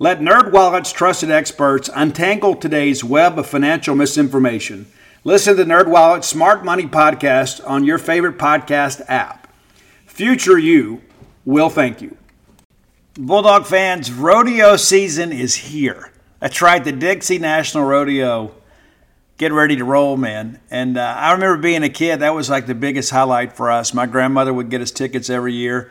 Let NerdWallet's trusted experts untangle today's web of financial misinformation. Listen to NerdWallet's Smart Money Podcast on your favorite podcast app. Future you will thank you. Bulldog fans, rodeo season is here. That's right, the Dixie National Rodeo. Get ready to roll, man. And I remember being a kid, that was like the biggest highlight for us. My grandmother would get us tickets every year.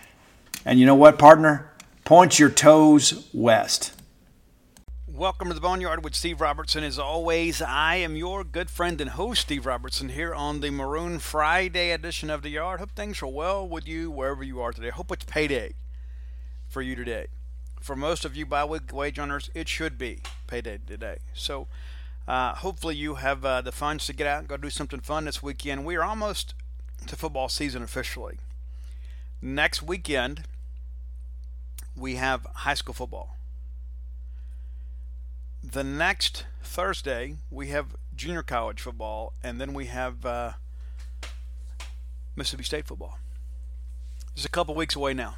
And you know what, partner? Point your toes west. Welcome to the Boneyard with Steve Robertson. As always, I am your good friend and host, Steve Robertson, here on the Maroon Friday edition of The Yard. Hope things are well with you wherever you are today. Hope it's payday for you today. For most of you bi-week wage earners, it should be payday today. So hopefully you have the funds to get out and go do something fun this weekend. We are almost to football season officially. Next weekend, we have high school football. The next Thursday, we have junior college football, and then we have Mississippi State football. It's a couple weeks away now.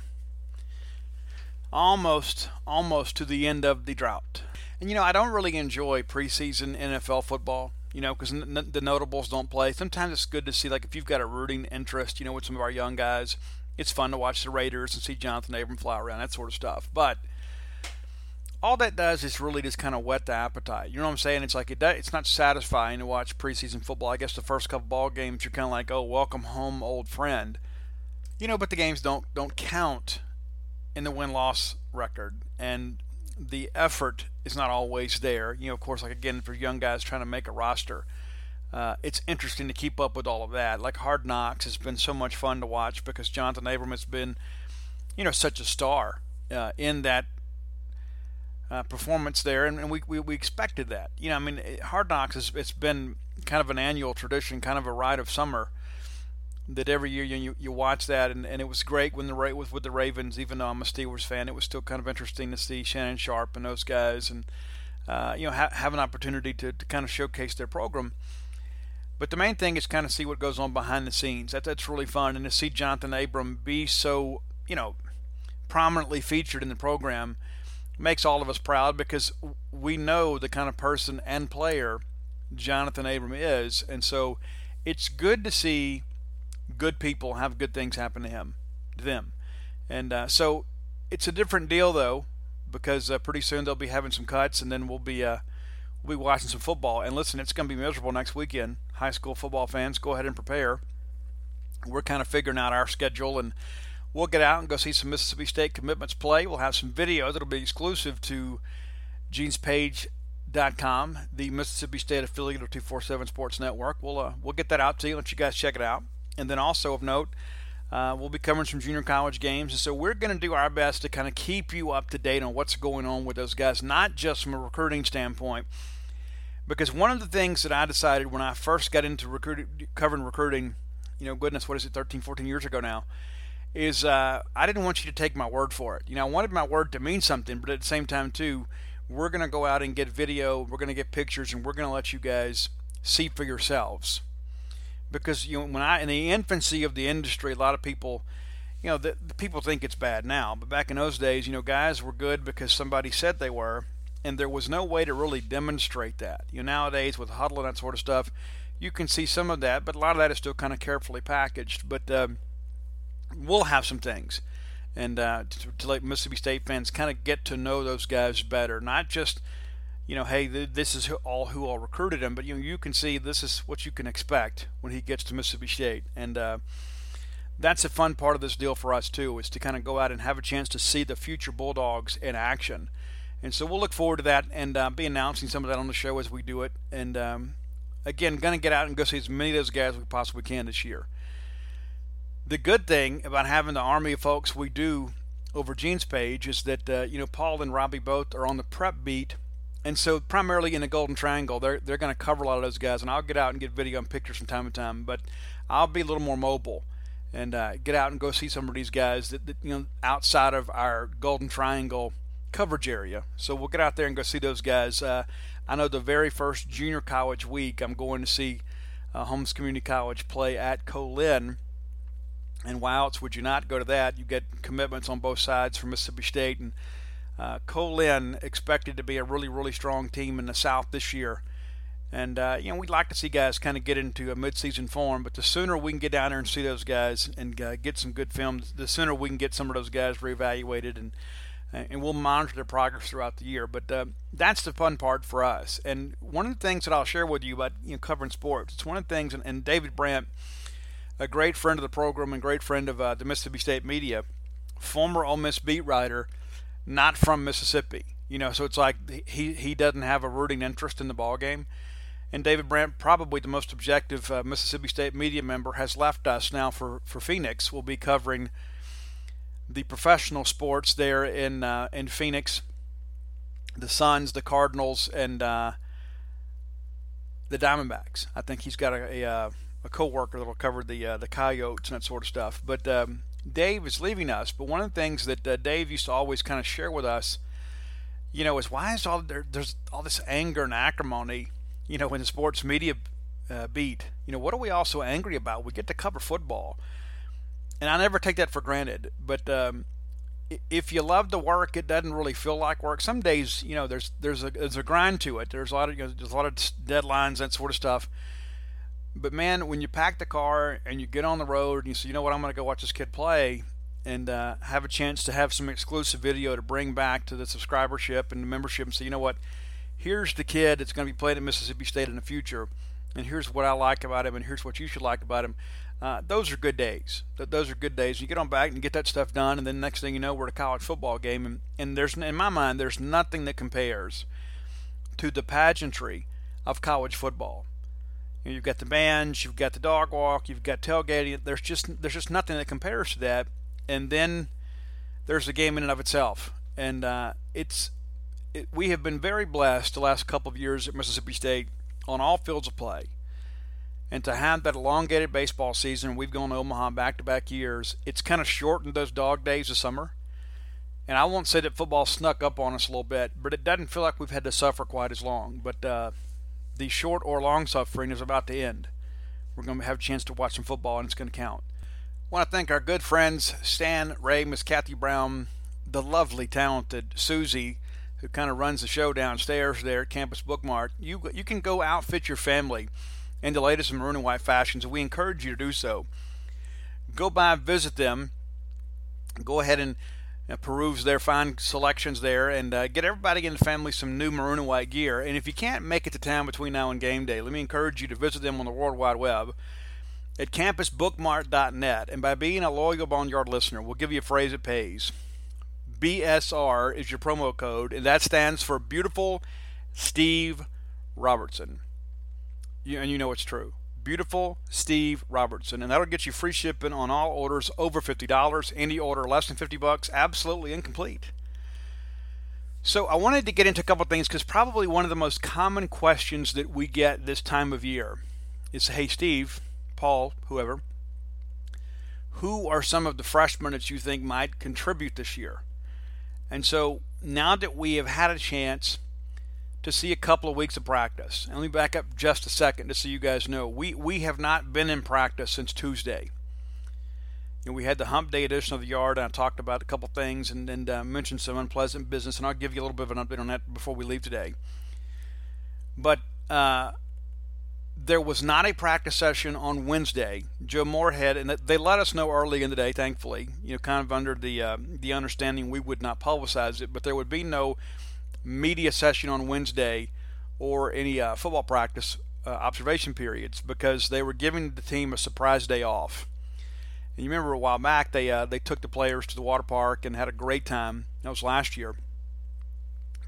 Almost to the end of the drought. And, you know, I don't really enjoy preseason NFL football, you know, because the notables don't play. Sometimes it's good to see, like, if you've got a rooting interest, you know, with some of our young guys. It's fun to watch the Raiders and see Jonathan Abram fly around, that sort of stuff. But all that does is really just kind of whet the appetite. You know what I'm saying? It's like it's not satisfying to watch preseason football. I guess the first couple ball games, you're kind of like, oh, welcome home, old friend. You know, but the games don't count in the win-loss record. And the effort is not always there. You know, of course, like, again, for young guys trying to make a roster, it's interesting to keep up with all of that. Like Hard Knocks has been so much fun to watch because Jonathan Abram has been, you know, such a star in that performance there, and we expected that. You know, I mean, Hard Knocks it's been kind of an annual tradition, kind of a rite of summer that every year you watch that, and it was great when the Ray was with the Ravens. Even though I'm a Steelers fan, it was still kind of interesting to see Shannon Sharp and those guys, and you know, have an opportunity to kind of showcase their program. But the main thing is kind of see what goes on behind the scenes. That's really fun. And to see Jonathan Abram be so, you know, prominently featured in the program makes all of us proud because we know the kind of person and player Jonathan Abram is. And so it's good to see good people have good things happen to him, to them. And so it's a different deal, though, because pretty soon they'll be having some cuts, and then we'll be watching some football. And listen, it's going to be miserable next weekend. High school football fans, go ahead and prepare. We're kind of figuring out our schedule, and we'll get out and go see some Mississippi State commitments play. We'll have some video that'll be exclusive to jeanspage.com, the Mississippi State affiliate of 247 Sports Network. We'll get that out to you, let you guys check it out. And then also of note, we'll be covering some junior college games. And so we're going to do our best to kind of keep you up to date on what's going on with those guys, not just from a recruiting standpoint. Because one of the things that I decided when I first got into covering recruiting, you know, goodness, what is it, 13, 14 years ago now, is I didn't want you to take my word for it. You know, I wanted my word to mean something, but at the same time, too, we're going to go out and get video, we're going to get pictures, and we're going to let you guys see for yourselves. Because, you know, when in the infancy of the industry, a lot of people, you know, the people think it's bad now. But back in those days, you know, guys were good because somebody said they were, and there was no way to really demonstrate that. You know, nowadays with huddle and that sort of stuff, you can see some of that, but a lot of that is still kind of carefully packaged. But we'll have some things, and to let Mississippi State fans kind of get to know those guys better, not just, you know, hey, this is who all recruited him, but, you know, you can see this is what you can expect when he gets to Mississippi State. And that's a fun part of this deal for us, too, is to kind of go out and have a chance to see the future Bulldogs in action. And so we'll look forward to that and be announcing some of that on the show as we do it. And, again, going to get out and go see as many of those guys as we possibly can this year. The good thing about having the army of folks we do over Gene's page is that, you know, Paul and Robbie both are on the prep beat. And so primarily in the Golden Triangle, they're going to cover a lot of those guys. And I'll get out and get video and pictures from time to time. But I'll be a little more mobile and get out and go see some of these guys that, you know, outside of our Golden Triangle coverage area. So we'll get out there and go see those guys. I know the very first junior college week, I'm going to see Holmes Community College play at Colin. And why else would you not go to that? You get commitments on both sides from Mississippi State. And Colin expected to be a really, really strong team in the South this year. And, you know, we'd like to see guys kind of get into a midseason form. But the sooner we can get down there and see those guys and get some good film, the sooner we can get some of those guys reevaluated. And we'll monitor their progress throughout the year. But that's the fun part for us. And one of the things that I'll share with you about, you know, covering sports, it's one of the things, and David Brandt, a great friend of the program and great friend of the Mississippi State media, former Ole Miss beat writer, not from Mississippi. You know, so it's like he doesn't have a rooting interest in the ballgame. And David Brandt, probably the most objective Mississippi State media member, has left us now for Phoenix. We'll be covering the professional sports there in Phoenix, the Suns, the Cardinals, and the Diamondbacks. I think he's got a co-worker that'll cover the Coyotes and that sort of stuff. But Dave is leaving us. But one of the things that Dave used to always kind of share with us, you know, is why is there's all this anger and acrimony, you know, in the sports media beat. You know, what are we all so angry about? We get to cover football. And I never take that for granted. But if you love the work, it doesn't really feel like work. Some days, you know, there's a grind to it. There's a lot of, you know, there's a lot of deadlines, that sort of stuff. But, man, when you pack the car and you get on the road and you say, you know what, I'm going to go watch this kid play and have a chance to have some exclusive video to bring back to the subscribership and the membership and say, you know what, here's the kid that's going to be playing at Mississippi State in the future, and here's what I like about him, and here's what you should like about him. Those are good days. Those are good days. You get on back and get that stuff done, and then next thing you know, we're at a college football game. And there's, in my mind, there's nothing that compares to the pageantry of college football. You've got the bands, you've got the dog walk, you've got tailgating. There's just nothing that compares to that. And then there's the game in and of itself. And we have been very blessed the last couple of years at Mississippi State on all fields of play. And to have that elongated baseball season, we've gone to Omaha back-to-back years. It's kind of shortened those dog days of summer. And I won't say that football snuck up on us a little bit, but it doesn't feel like we've had to suffer quite as long. But the short or long suffering is about to end. We're going to have a chance to watch some football, and it's going to count. I want to thank our good friends Stan, Ray, Miss Kathy Brown, the lovely, talented Susie, who kind of runs the show downstairs there at Campus Bookmark, you can go outfit your family in the latest in maroon and white fashions. We encourage you to do so. Go by, visit them. Go ahead and peruse their fine selections there, and get everybody in the family some new maroon and white gear. And if you can't make it to town between now and game day, let me encourage you to visit them on the World Wide Web at campusbookmart.net. And by being a loyal Boneyard listener, we'll give you a phrase that pays. BSR is your promo code, and that stands for Beautiful Steve Robertson. And you know it's true. Beautiful Steve Robertson, and that'll get you free shipping on all orders over $50. Any order less than $50, absolutely incomplete. So I wanted to get into a couple things, because probably one of the most common questions that we get this time of year is, hey, Steve, Paul, whoever, who are some of the freshmen that you think might contribute this year? And so now that we have had a chance to see a couple of weeks of practice, and let me back up just a second to so you guys know, we have not been in practice since Tuesday. And we had the hump day edition of The Yard, and I talked about a couple things and mentioned some unpleasant business, and I'll give you a little bit of an update on that before we leave today. But there was not a practice session on Wednesday. Joe Moorhead, and they let us know early in the day, thankfully, kind of under the understanding we would not publicize it, but there would be no media session on Wednesday or any football practice observation periods, because they were giving the team a surprise day off. And you remember a while back they took the players to the water park and had a great time. That was last year.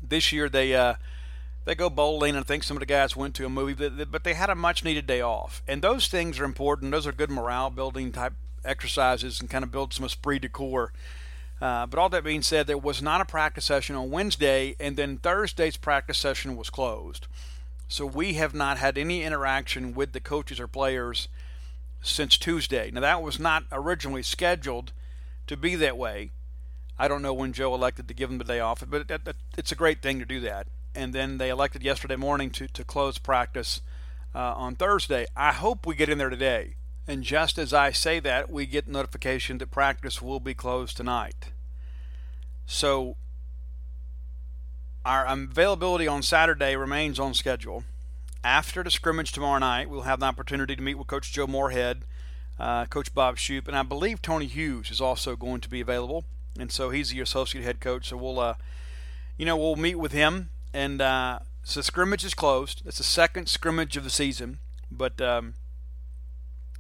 This year they go bowling, and I think some of the guys went to a movie, but they had a much-needed day off. And those things are important. Those are good morale-building type exercises and kind of build some esprit de corps. But all that being said, there was not a practice session on Wednesday, and then Thursday's practice session was closed. So we have not had any interaction with the coaches or players since Tuesday. Now, that was not originally scheduled to be that way. I don't know when Joe elected to give them the day off, but it's a great thing to do that. And then they elected yesterday morning to close practice on Thursday. I hope we get in there today. And just as I say that, we get notification that practice will be closed tonight. So our availability on Saturday remains on schedule. After the scrimmage tomorrow night, we'll have the opportunity to meet with Coach Joe Moorhead, Coach Bob Shoop, and I believe Tony Hughes is also going to be available. And so he's the associate head coach. So we'll meet with him. And so scrimmage is closed. It's the second scrimmage of the season, but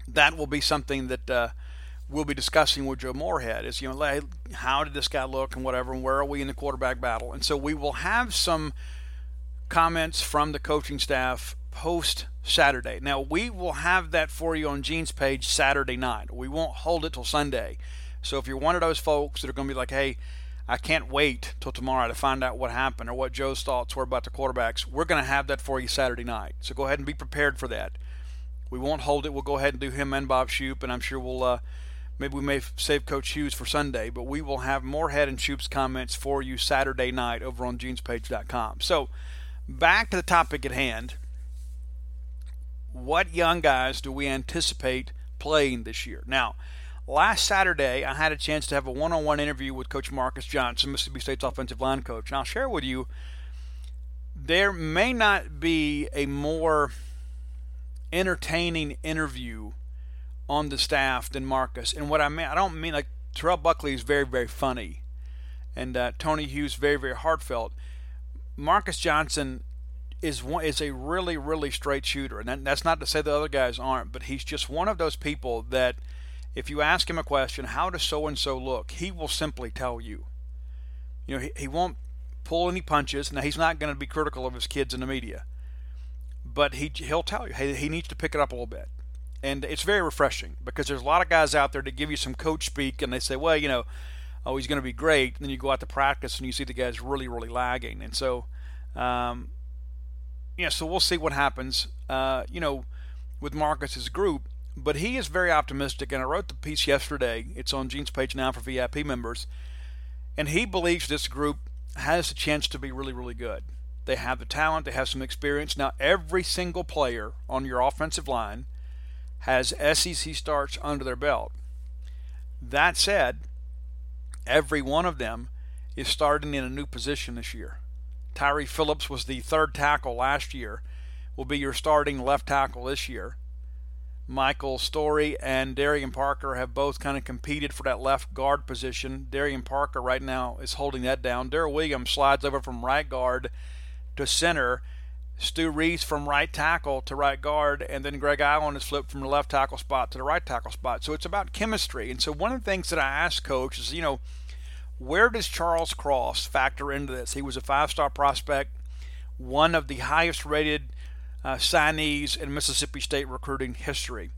that will be something that we'll be discussing with Joe Moorhead is, how did this guy look and whatever, and where are we in the quarterback battle? And so we will have some comments from the coaching staff post-Saturday. Now, we will have that for you on Gene's page Saturday night. We won't hold it till Sunday. So if you're one of those folks that are going to be like, hey, I can't wait till tomorrow to find out what happened or what Joe's thoughts were about the quarterbacks, we're going to have that for you Saturday night. So go ahead and be prepared for that. We won't hold it. We'll go ahead and do him and Bob Shoop, and I'm sure we'll maybe we may save Coach Hughes for Sunday, but we will have Moorhead and Shoop's comments for you Saturday night over on jeanspage.com. So back to the topic at hand. What young guys do we anticipate playing this year? Now, last Saturday I had a chance to have a one-on-one interview with Coach Marcus Johnson, Mississippi State's offensive line coach, and I'll share with you there may not be a more entertaining interview on the staff than Marcus. And what I mean, I don't mean like Terrell Buckley is very, very funny, and Tony Hughes very, very heartfelt. Marcus Johnson is a really, really straight shooter, and that's not to say the other guys aren't, but he's just one of those people that if you ask him a question, how does so and so look, he will simply tell you. He won't pull any punches. Now, he's not going to be critical of his kids in the media, but he'll tell you, hey, he needs to pick it up a little bit. And it's very refreshing, because there's a lot of guys out there that give you some coach speak, and they say, well, oh, he's going to be great. And then you go out to practice, and you see the guys really, really lagging. And so, so we'll see what happens, with Marcus's group. But he is very optimistic, and I wrote the piece yesterday. It's on Gene's page now for VIP members. And he believes this group has the chance to be really, really good. They have the talent. They have some experience. Now, every single player on your offensive line has SEC starts under their belt. That said, every one of them is starting in a new position this year. Tyree Phillips was the third tackle last year, will be your starting left tackle this year. Michael Story and Darian Parker have both kind of competed for that left guard position. Darian Parker right now is holding that down. Darrell Williams slides over from right guard to center. Stu Reese from right tackle to right guard, and then Greg Island is flipped from the left tackle spot to the right tackle spot. So it's about chemistry. And so one of the things that I asked Coach is, where does Charles Cross factor into this? He was a five-star prospect, one of the highest-rated signees in Mississippi State recruiting history.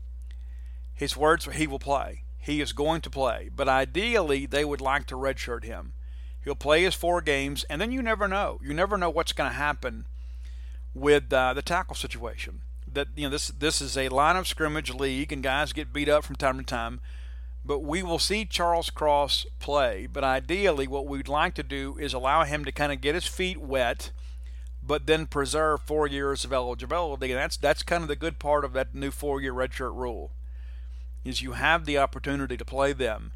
His words were, he will play. He is going to play. But ideally, they would like to redshirt him. He'll play his 4 games, and then you never know. You never know what's going to happen with the tackle situation. That this is a line of scrimmage league, and guys get beat up from time to time. But we will see Charles Cross play. But ideally, what we'd like to do is allow him to kind of get his feet wet, but then preserve 4 years of eligibility. And that's kind of the good part of that new 4-year redshirt rule, is you have the opportunity to play them,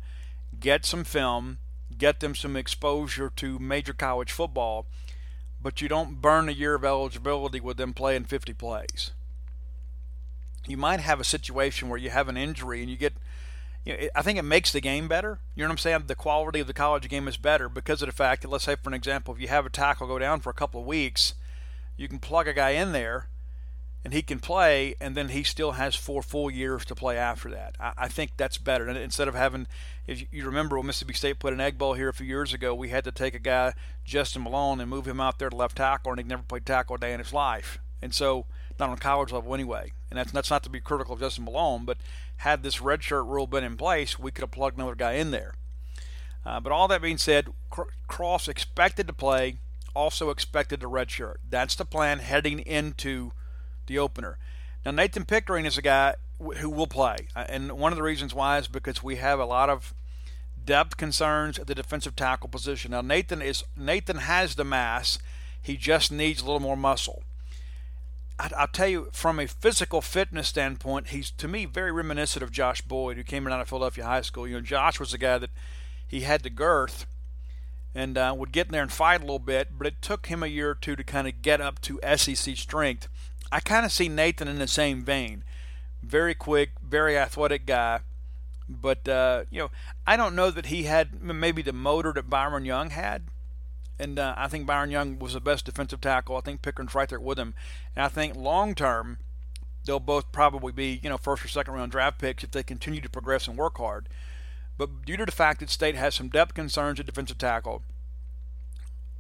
get some film, get them some exposure to major college football, but you don't burn a year of eligibility with them playing 50 plays. You might have a situation where you have an injury and you get, I think it makes the game better. You know what I'm saying? The quality of the college game is better because of the fact that, let's say for an example, if you have a tackle go down for a couple of weeks, you can plug a guy in there and he can play, and then he still has 4 full years to play after that. I think that's better. And instead of having, if you remember when Mississippi State put an egg bowl here a few years ago, we had to take a guy, Justin Malone, and move him out there to left tackle, and he never played tackle a day in his life. And so, not on college level anyway. And that's not to be critical of Justin Malone, but had this redshirt rule been in place, we could have plugged another guy in there. But all that being said, Cross expected to play, also expected to redshirt. That's the plan heading into the opener. Now, Nathan Pickering is a guy who will play, and one of the reasons why is because we have a lot of depth concerns at the defensive tackle position. Now, Nathan has the mass; he just needs a little more muscle. I'll tell you, from a physical fitness standpoint, he's to me very reminiscent of Josh Boyd, who came out of Philadelphia High School. Josh was a guy that he had the girth and would get in there and fight a little bit, but it took him a year or two to kind of get up to SEC strength. I kind of see Nathan in the same vein. Very quick, very athletic guy. But, I don't know that he had maybe the motor that Byron Young had. And I think Byron Young was the best defensive tackle. I think Pickering's right there with him. And I think long-term, they'll both probably be, first or second-round draft picks if they continue to progress and work hard. But due to the fact that State has some depth concerns at defensive tackle,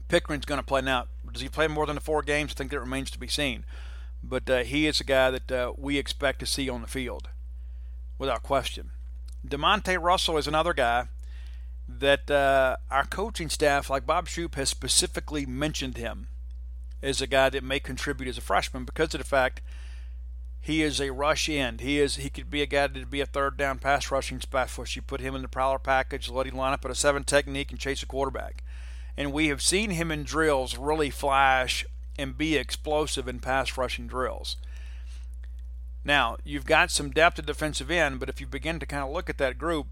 Pickering's going to play. Now, does he play more than the 4 games? I think that remains to be seen. But he is a guy that we expect to see on the field, without question. DeMonte Russell is another guy that our coaching staff, like Bob Shoop, has specifically mentioned him as a guy that may contribute as a freshman because of the fact he is a rush end. He could be a guy that would be a third-down pass rushing specialist. You put him in the prowler package, let him line up at a 7 technique and chase a quarterback. And we have seen him in drills really flash and be explosive in pass rushing drills. Now, you've got some depth at defensive end, but if you begin to kind of look at that group,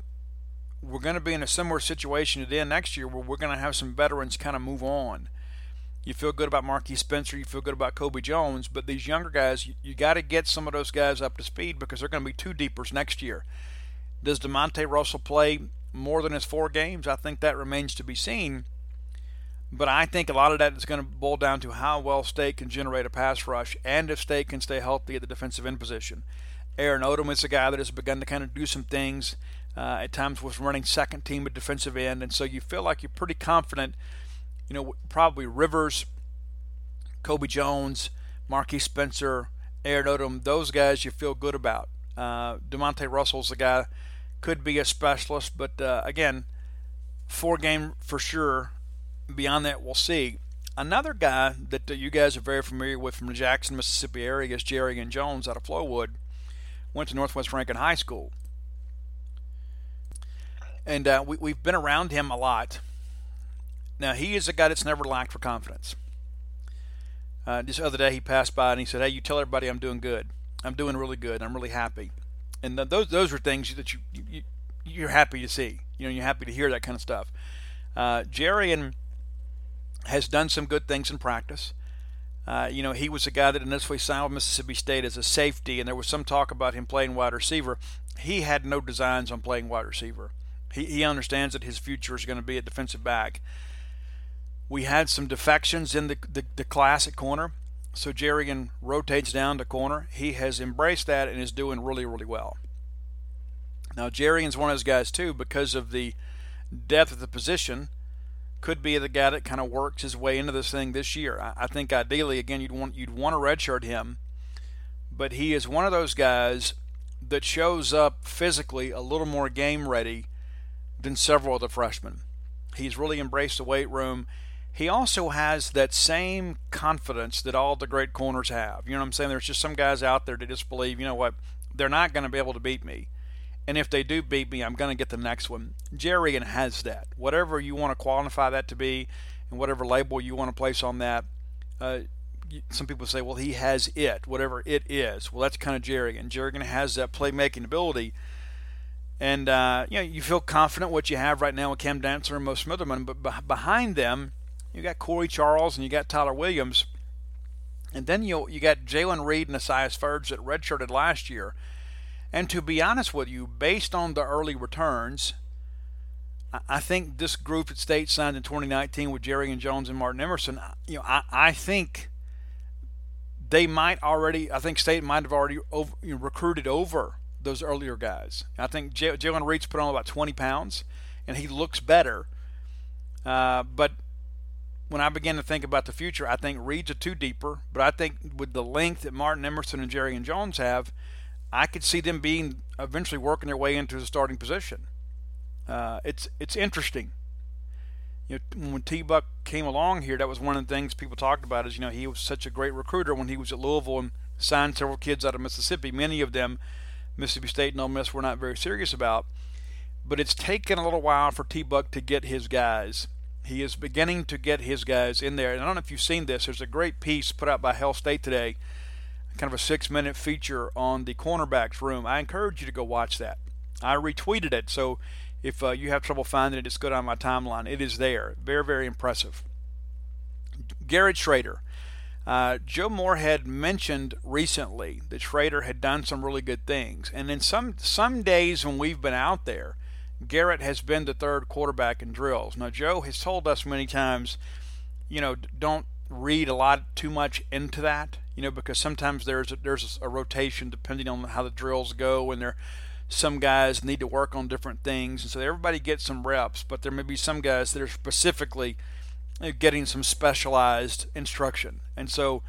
we're going to be in a similar situation again next year where we're going to have some veterans kind of move on. You feel good about Marquis Spencer, you feel good about Kobe Jones, but these younger guys, you got to get some of those guys up to speed because they're going to be 2 deepers next year. Does DeMonte Russell play more than his 4 games? I think that remains to be seen. But I think a lot of that is going to boil down to how well State can generate a pass rush and if State can stay healthy at the defensive end position. Aaron Odom is a guy that has begun to kind of do some things. At times was running second team at defensive end, and so you feel like you're pretty confident. Probably Rivers, Kobe Jones, Marquis Spencer, Aaron Odom, those guys you feel good about. DeMonte Russell's a guy, could be a specialist, but again, 4 game for sure. Beyond that, we'll see. Another guy that you guys are very familiar with from the Jackson, Mississippi area is Jerry and Jones out of Flowood. Went to Northwest Rankin High School. And we've been around him a lot. Now, he is a guy that's never lacked for confidence. Just the other day he passed by and he said, "Hey, you tell everybody I'm doing good. I'm doing really good. I'm really happy." And those are things that you're happy to see. You're happy to hear that kind of stuff. Jerry and has done some good things in practice. He was a guy that initially signed with Mississippi State as a safety, and there was some talk about him playing wide receiver. He had no designs on playing wide receiver. He understands that his future is going to be a defensive back. We had some defections in the class at corner, so Jerrigan rotates down to corner. He has embraced that and is doing really, really well. Now, Jerrigan's one of those guys, too, because of the depth of the position, could be the guy that kind of works his way into this thing this year. I think ideally, again, you'd want to redshirt him, but he is one of those guys that shows up physically a little more game ready than several of the freshmen. He's really embraced the weight room. He also has that same confidence that all the great corners have. You know what I'm saying? There's just some guys out there that just believe, you know what, they're not going to be able to beat me. And if they do beat me, I'm going to get the next one. Jerrigan has that. Whatever you want to qualify that to be and whatever label you want to place on that, some people say, well, he has it, whatever it is. Well, that's kind of Jerrigan. Jerrigan has that playmaking ability. And, you feel confident what you have right now with Cam Dantzler and Mo Smitherman. But behind them, you got Corey Charles and you got Tyler Williams. And then you got Jalen Reed and Asias Ferds that redshirted last year. And to be honest with you, based on the early returns, I think this group that State signed in 2019 with Jerry and Jones and Martin Emerson, I think they might already – I think State might have already recruited over those earlier guys. I think Jalen Reed's put on about 20 pounds, and he looks better. But when I began to think about the future, I think Reed's a two-deeper. But I think with the length that Martin Emerson and Jerry and Jones have – I could see them being eventually working their way into the starting position. It's interesting. When T-Buck came along here, that was one of the things people talked about is, he was such a great recruiter when he was at Louisville and signed several kids out of Mississippi. Many of them, Mississippi State and Ole Miss, were not very serious about. But it's taken a little while for T-Buck to get his guys. He is beginning to get his guys in there. And I don't know if you've seen this. There's a great piece put out by Hell State today, kind of a 6-minute feature on the cornerbacks room. I encourage you to go watch that. I retweeted it, so if you have trouble finding it, it's good on my timeline. It is there. Very, very impressive. Garrett Schrader. Joe Moorhead mentioned recently that Schrader had done some really good things, and in some days when we've been out there, Garrett has been the third quarterback in drills. Now, Joe has told us many times, don't read too much into that, because sometimes there's a rotation depending on how the drills go, and there some guys need to work on different things, and so everybody gets some reps, but there may be some guys that are specifically getting some specialized instruction. And so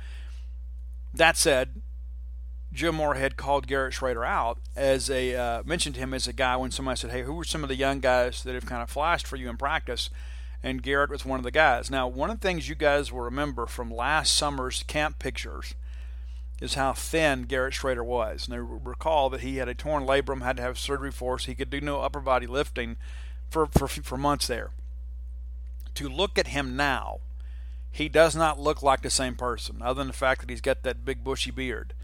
that said, Jim Moorhead called Garrett Schrader out as mentioned him as a guy when somebody said, hey, who are some of the young guys that have kind of flashed for you in practice? And Garrett was one of the guys. Now, one of the things you guys will remember from last summer's camp pictures is how thin Garrett Schrader was. Now, recall that he had a torn labrum, had to have surgery for us. He could do no upper body lifting for months there. To look at him now, he does not look like the same person, other than the fact that he's got that big bushy beard.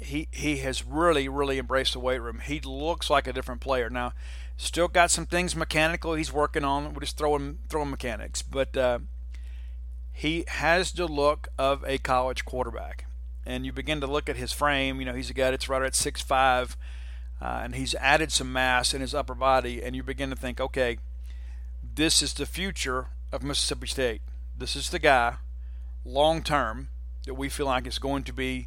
He has really, really embraced the weight room. He looks like a different player. Now, still got some things mechanical he's working on. We're just throwing mechanics. But he has the look of a college quarterback. And you begin to look at his frame. He's a guy that's right at 6'5", and he's added some mass in his upper body. And you begin to think, okay, this is the future of Mississippi State. This is the guy, long-term, that we feel like is going to be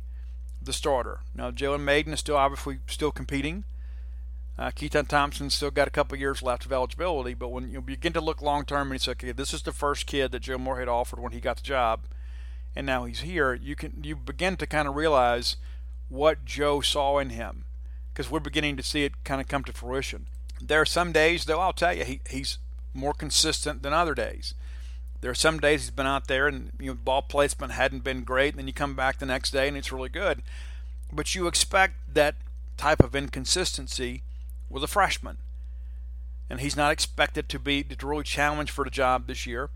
the starter. Now, Jalen Maiden is obviously still competing. Keaton Thompson's still got a couple years left of eligibility, but when you begin to look long-term and say, okay, this is the first kid that Joe Moorhead offered when he got the job, and now he's here, you begin to kind of realize what Joe saw in him, because we're beginning to see it kind of come to fruition. There are some days, though, I'll tell you, he's more consistent than other days. There are some days he's been out there and ball placement hadn't been great, and then you come back the next day and it's really good. But you expect that type of inconsistency with a freshman. And he's not expected to be really challenged for the job this year,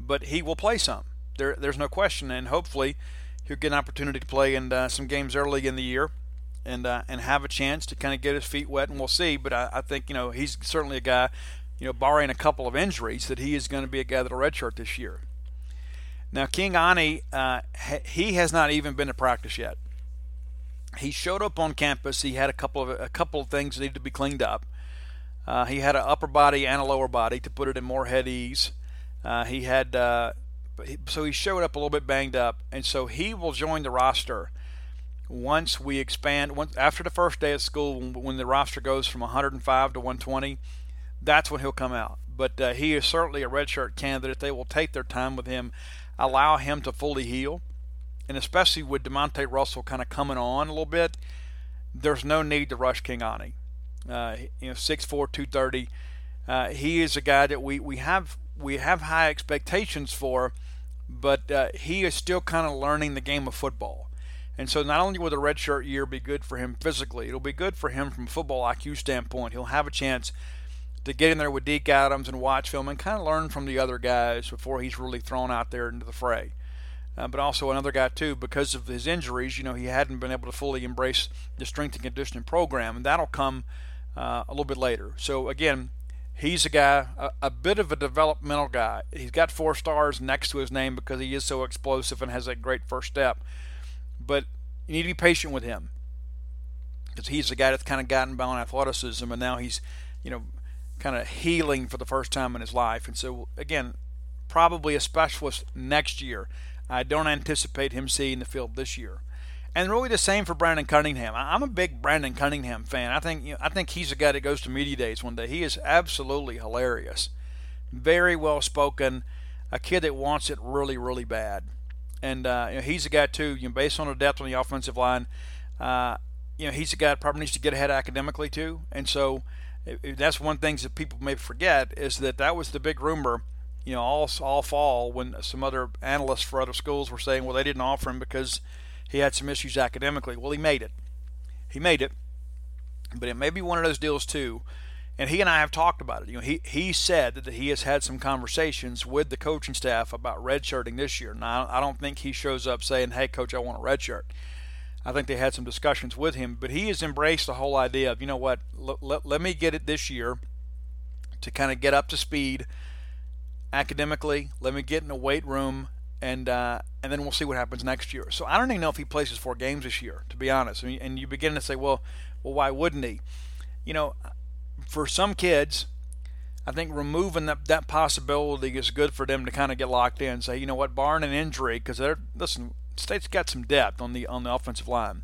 but he will play some. There's no question, and hopefully he'll get an opportunity to play in some games early in the year and have a chance to kind of get his feet wet, and we'll see. But I think he's certainly a guy, barring a couple of injuries, that he is going to be a guy that will redshirt this year. Now, King Ani, he has not even been to practice yet. He showed up on campus. He had a couple of things that needed to be cleaned up. He had an upper body and a lower body, to put it in Moorheadese. So he showed up a little bit banged up, and so he will join the roster once we expand. After the first day of school, when the roster goes from 105 to 120, that's when he'll come out. But he is certainly a redshirt candidate. They will take their time with him, allow him to fully heal, and especially with DeMonte Russell kind of coming on a little bit, there's no need to rush King Ani. 6'4", 230. He is a guy that we have high expectations for, but he is still kind of learning the game of football. And so not only will the redshirt year be good for him physically, it'll be good for him from a football IQ standpoint. He'll have a chance to get in there with Deke Adams and watch film and kind of learn from the other guys before he's really thrown out there into the fray. But also another guy, too, because of his injuries, he hadn't been able to fully embrace the strength and conditioning program, and that'll come a little bit later. So, again, he's a guy, a bit of a developmental guy. He's got 4 stars next to his name because he is so explosive and has a great first step. But you need to be patient with him because he's the guy that's kind of gotten by on athleticism, and now he's, kind of healing for the first time in his life. And so, again, probably a specialist next year. I don't anticipate him seeing the field this year. And really the same for Brandon Cunningham. I'm a big Brandon Cunningham fan. I think he's a guy that goes to media days one day. He is absolutely hilarious. Very well spoken. A kid that wants it really, really bad. And he's a guy, too, based on the depth on the offensive line, he's a guy that probably needs to get ahead academically, too. And so that's one thing that people may forget is that was the big rumor, all fall when some other analysts for other schools were saying, well, they didn't offer him because he had some issues academically. Well, he made it. But it may be one of those deals, too. And he and I have talked about it. He said that he has had some conversations with the coaching staff about redshirting this year. Now, I don't think he shows up saying, hey, coach, I want a redshirt. I think they had some discussions with him. But he has embraced the whole idea of, let me get it this year to kind of get up to speed academically. Let me get in the weight room. And then we'll see what happens next year. So I don't even know if he plays his 4 games this year, to be honest. And you begin to say, well, why wouldn't he? For some kids, I think removing that possibility is good for them to kind of get locked in and say, barring an injury, because State's got some depth on the offensive line.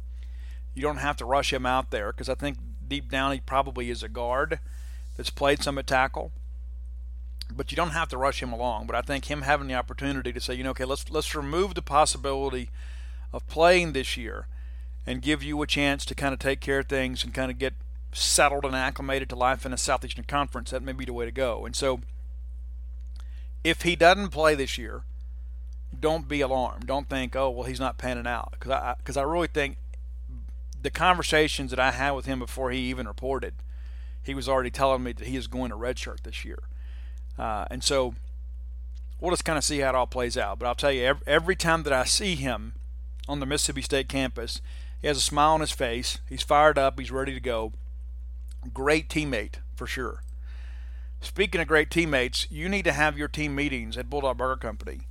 You don't have to rush him out there because I think deep down he probably is a guard that's played some at tackle. But you don't have to rush him along. But I think him having the opportunity to say, okay, let's remove the possibility of playing this year and give you a chance to kind of take care of things and kind of get settled and acclimated to life in a Southeastern Conference, that may be the way to go. And so if he doesn't play this year, don't be alarmed. Don't think, he's not panning out. Because I really think the conversations that I had with him before he even reported, he was already telling me that he is going to redshirt this year. And so we'll just kind of see how it all plays out. But I'll tell you, every time that I see him on the Mississippi State campus, he has a smile on his face. He's fired up. He's ready to go. Great teammate for sure. Speaking of great teammates, you need to have your team meetings at Bulldog Burger Company.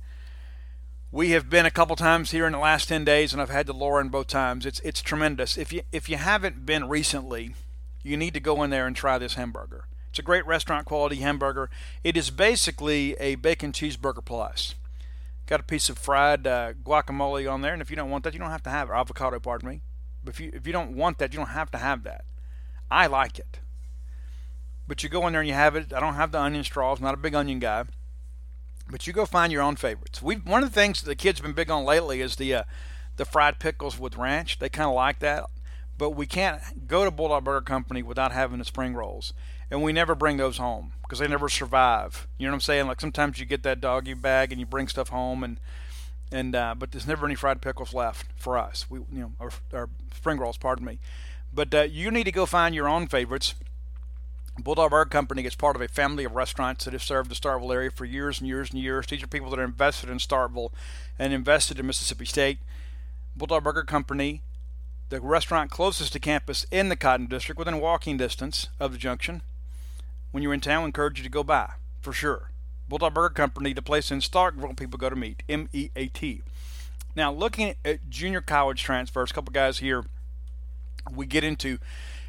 We have been a couple times here in the last 10 days, and I've had to Lauren both times. It's tremendous. If you haven't been recently, you need to go in there and try this hamburger. It's a great restaurant quality hamburger. It is basically a bacon cheeseburger plus. Got a piece of fried guacamole on there, and if you don't want that, you don't have to have it. Avocado, pardon me. But if you don't want that, you don't have to have that. I like it. But you go in there and you have it. I don't have the onion straws. I'm not a big onion guy. But you go find your own favorites. One of the things that the kids have been big on lately is the fried pickles with ranch. They kind of like that. But we can't go to Bulldog Burger Company without having the spring rolls. And we never bring those home because they never survive. You know what I'm saying? Like sometimes you get that doggy bag and you bring stuff home, but there's never any fried pickles left for us. We, our spring rolls, pardon me. But you need to go find your own favorites. Bulldog Burger Company is part of a family of restaurants that have served the Starkville area for years and years and years. These are people that are invested in Starkville and invested in Mississippi State. Bulldog Burger Company, the restaurant closest to campus in the Cotton District, within walking distance of the junction. When you're in town, I encourage you to go by, for sure. Bulldog Burger Company, the place in Starkville people go to meet, M-E-A-T. Now, looking at junior college transfers, a couple guys here we get into.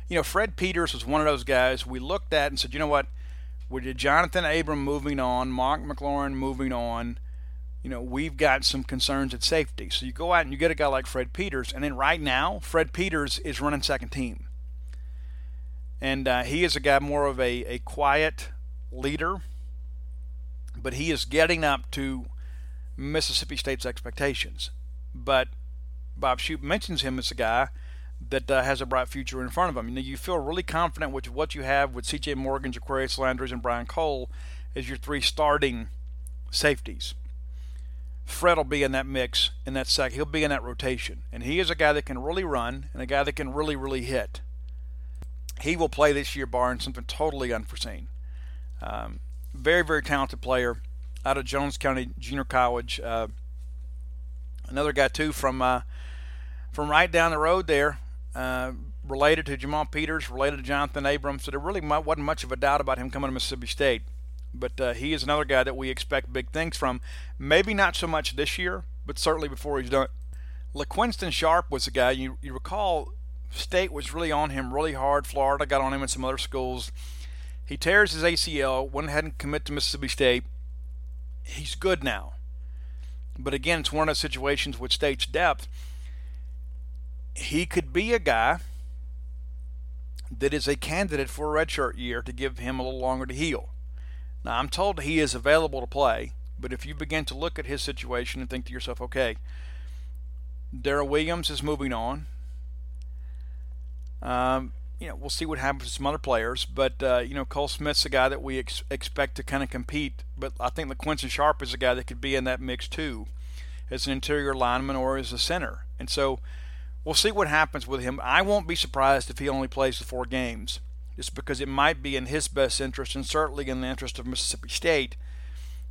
You know, Fred Peters was one of those guys we looked at and said, you know what, with Jonathan Abram moving on, Mark McLaurin moving on, you know, we've got some concerns at safety. So you go out and you get a guy like Fred Peters, and then right now, Fred Peters is running second team. And he is a guy more of a quiet leader, but he is getting up to Mississippi State's expectations. But Bob Shoop mentions him as a guy that has a bright future in front of him. You know, you feel really confident with what you have with C.J. Morgan, Jaquarius Landry, and Brian Cole as your three starting safeties. Fred will be in that mix, in that sack. He'll be in that rotation. And he is a guy that can really run and a guy that can really, really hit. He will play this year barring something totally unforeseen. Very, very talented player out of Jones County Junior College. Another guy, too, from right down the road there, related to Jamal Peters, related to Jonathan Abram. So there really wasn't much of a doubt about him coming to Mississippi State. But he is another guy that we expect big things from. Maybe not so much this year, but certainly before he's done. LaQuinston Sharp was a guy, you recall, State was really on him really hard. Florida got on him and some other schools. He tears his ACL, went ahead and committed to Mississippi State. He's good now. But again, it's one of those situations with State's depth. He could be a guy that is a candidate for a redshirt year to give him a little longer to heal. Now, I'm told he is available to play, but if you begin to look at his situation and think to yourself, okay, Darrell Williams is moving on. You know, we'll see what happens with some other players, but you know, Cole Smith's a guy that we expect to kind of compete, but I think LaQuinston Sharp is a guy that could be in that mix too, as an interior lineman or as a center, and so we'll see what happens with him. I won't be surprised if he only plays the 4 games. Just because it might be in his best interest and certainly in the interest of Mississippi State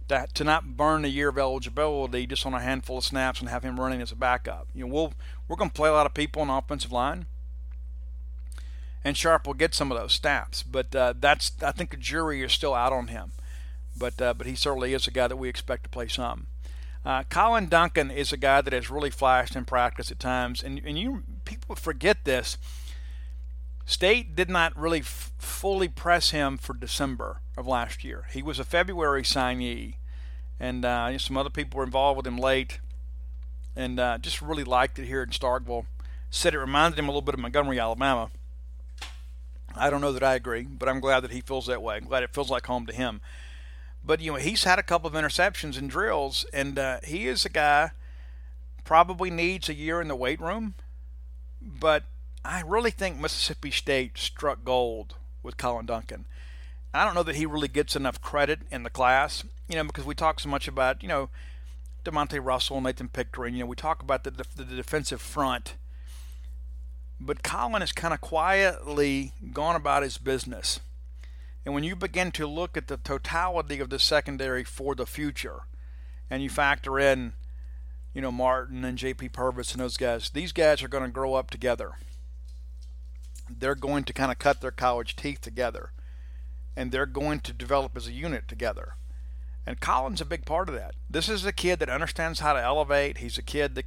to not burn a year of eligibility just on a handful of snaps and have him running as a backup. You know, we're going to play a lot of people on the offensive line, and Sharp will get some of those snaps. But I think the jury is still out on him. But he certainly is a guy that we expect to play some. Colin Duncan is a guy that has really flashed in practice at times, and people forget this. State did not really fully press him for December of last year. He was a February signee, and some other people were involved with him late, and just really liked it here in Starkville. Said it reminded him a little bit of Montgomery, Alabama. I don't know that I agree, but I'm glad that he feels that way. I'm glad it feels like home to him. But, you know, he's had a couple of interceptions in drills, and he is a guy probably needs a year in the weight room, but I really think Mississippi State struck gold with Colin Duncan. I don't know that he really gets enough credit in the class, you know, because we talk so much about, you know, DeMonte Russell and Nathan Pickering. You know, we talk about the defensive front. But Colin has kind of quietly gone about his business. And when you begin to look at the totality of the secondary for the future, and you factor in, you know, Martin and J.P. Purvis and those guys, these guys are going to grow up together. They're going to kind of cut their college teeth together, and they're going to develop as a unit together. And Colin's a big part of that. This is a kid that understands how to elevate. He's a kid that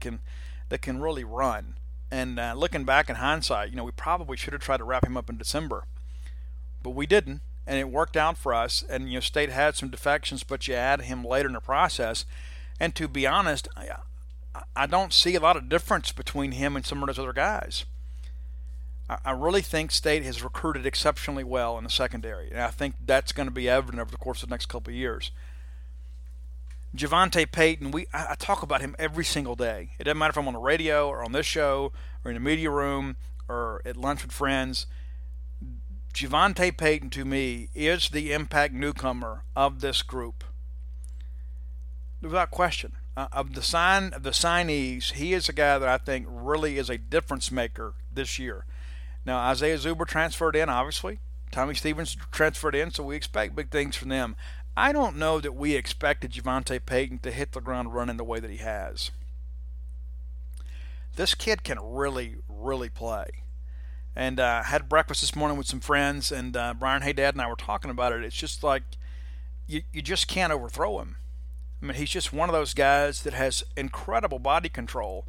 can really run. And looking back in hindsight, you know, we probably should have tried to wrap him up in December, but we didn't, and it worked out for us. And you know, State had some defections, but you add him later in the process. And to be honest, I don't see a lot of difference between him and some of those other guys. I really think State has recruited exceptionally well in the secondary, and I think that's going to be evident over the course of the next couple of years. Javante Payton, I talk about him every single day. It doesn't matter if I'm on the radio or on this show or in the media room or at lunch with friends. Javante Payton, to me, is the impact newcomer of this group. Without question. Of the signees, he is a guy that I think really is a difference maker this year. Now, Isaiah Zuber transferred in, obviously. Tommy Stevens transferred in, so we expect big things from them. I don't know that we expected Javante Payton to hit the ground running the way that he has. This kid can really, really play. And I had breakfast this morning with some friends, and Brian Haydad and I were talking about it. It's just like you just can't overthrow him. I mean, he's just one of those guys that has incredible body control.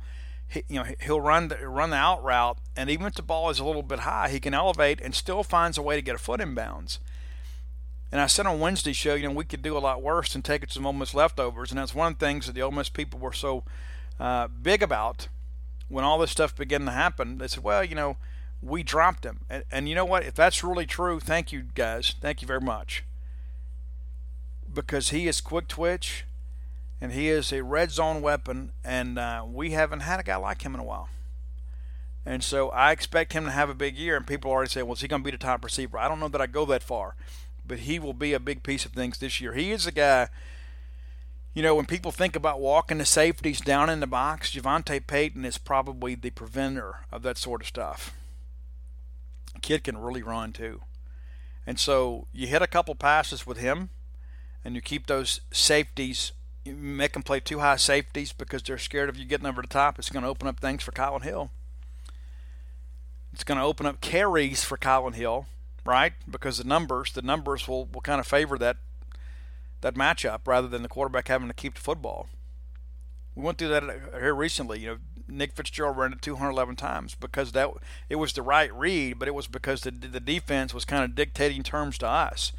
He, you know, he'll run the out route, and even if the ball is a little bit high, he can elevate and still finds a way to get a foot in bounds. And I said on Wednesday's show, you know, we could do a lot worse than take it to Ole Miss leftovers, and that's one of the things that the Ole Miss people were so big about when all this stuff began to happen. They said, well, you know, we dropped him. And you know what? If that's really true, thank you, guys. Thank you very much. Because he is quick twitch, and he is a red zone weapon, and we haven't had a guy like him in a while. And so I expect him to have a big year, and people already say, well, is he going to be the top receiver? I don't know that I go that far, but he will be a big piece of things this year. He is a guy, you know, when people think about walking the safeties down in the box, Javonte Payton is probably the preventer of that sort of stuff. Kid can really run too. And so you hit a couple passes with him, and you keep those safeties, you make them play two high safeties because they're scared of you getting over the top. It's going to open up things for Colin Hill. It's going to open up carries for Colin Hill, right? Because the numbers will kind of favor that matchup rather than the quarterback having to keep the football. We went through that here recently. You know, Nick Fitzgerald ran it 211 times because it was the right read, but it was because the defense was kind of dictating terms to us.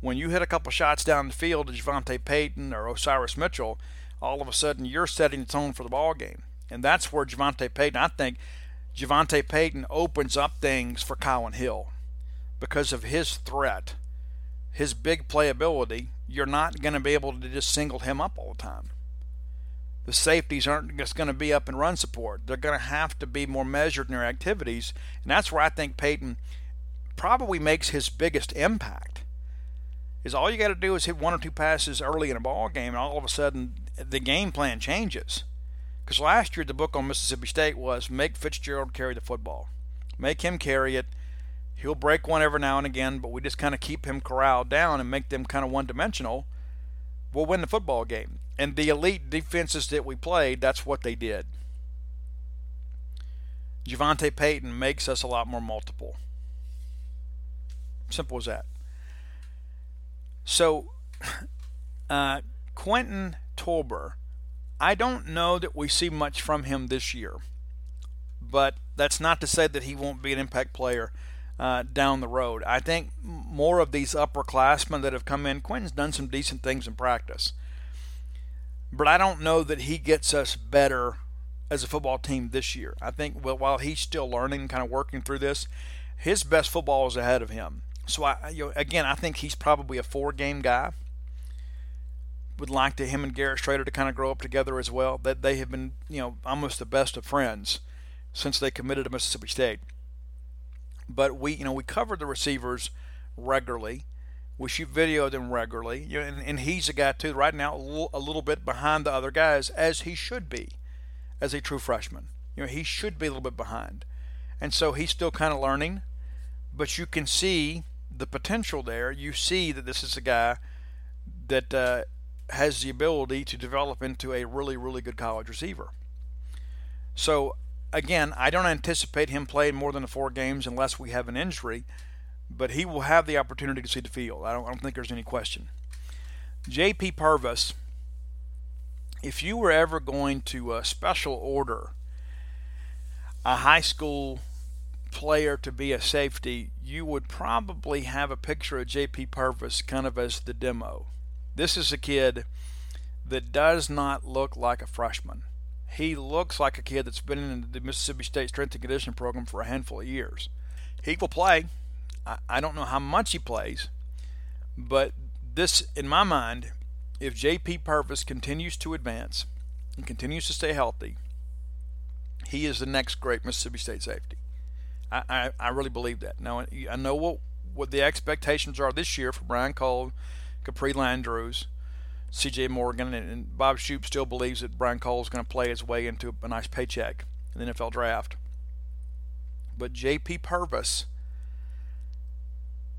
When you hit a couple shots down the field to Javonte Payton or Osiris Mitchell, all of a sudden you're setting the tone for the ball game, and that's where I think Javonte Payton opens up things for Colin Hill because of his threat, his big playability. You're not going to be able to just single him up all the time. The safeties aren't just going to be up and run support. They're going to have to be more measured in their activities. And that's where I think Payton probably makes his biggest impact. Is all you got to do is hit one or two passes early in a ball game, and all of a sudden the game plan changes. Because last year the book on Mississippi State was make Fitzgerald carry the football. Make him carry it. He'll break one every now and again, but we just kind of keep him corralled down and make them kind of one-dimensional. We'll win the football game. And the elite defenses that we played, that's what they did. Javonte Payton makes us a lot more multiple. Simple as that. So, Quentin Tolber, I don't know that we see much from him this year. But that's not to say that he won't be an impact player down the road. I think more of these upperclassmen that have come in, Quentin's done some decent things in practice. But I don't know that he gets us better as a football team this year. I think while he's still learning, kind of working through this, his best football is ahead of him. So, I think he's probably a four-game guy. Would like to him and Garrett Schrader to kind of grow up together as well. That they have been, you know, almost the best of friends since they committed to Mississippi State. But we cover the receivers regularly. We shoot video of them regularly, and he's a guy too right now a little bit behind the other guys, as he should be, as a true freshman. You know, he should be a little bit behind, and so he's still kind of learning. But you can see the potential there. You see that this is a guy that has the ability to develop into a really, really good college receiver. So again, I don't anticipate him playing more than the 4 games unless we have an injury. But he will have the opportunity to see the field. I don't think there's any question. J.P. Purvis, if you were ever going to special order a high school player to be a safety, you would probably have a picture of J.P. Purvis kind of as the demo. This is a kid that does not look like a freshman. He looks like a kid that's been in the Mississippi State Strength and Conditioning Program for a handful of years. He will play. I don't know how much he plays, but this, in my mind, if J.P. Purvis continues to advance and continues to stay healthy, he is the next great Mississippi State safety. I really believe that. Now, I know what the expectations are this year for Brian Cole, Capri Landrews, C.J. Morgan, and Bob Shoop still believes that Brian Cole is going to play his way into a nice paycheck in the NFL draft. But J.P. Purvis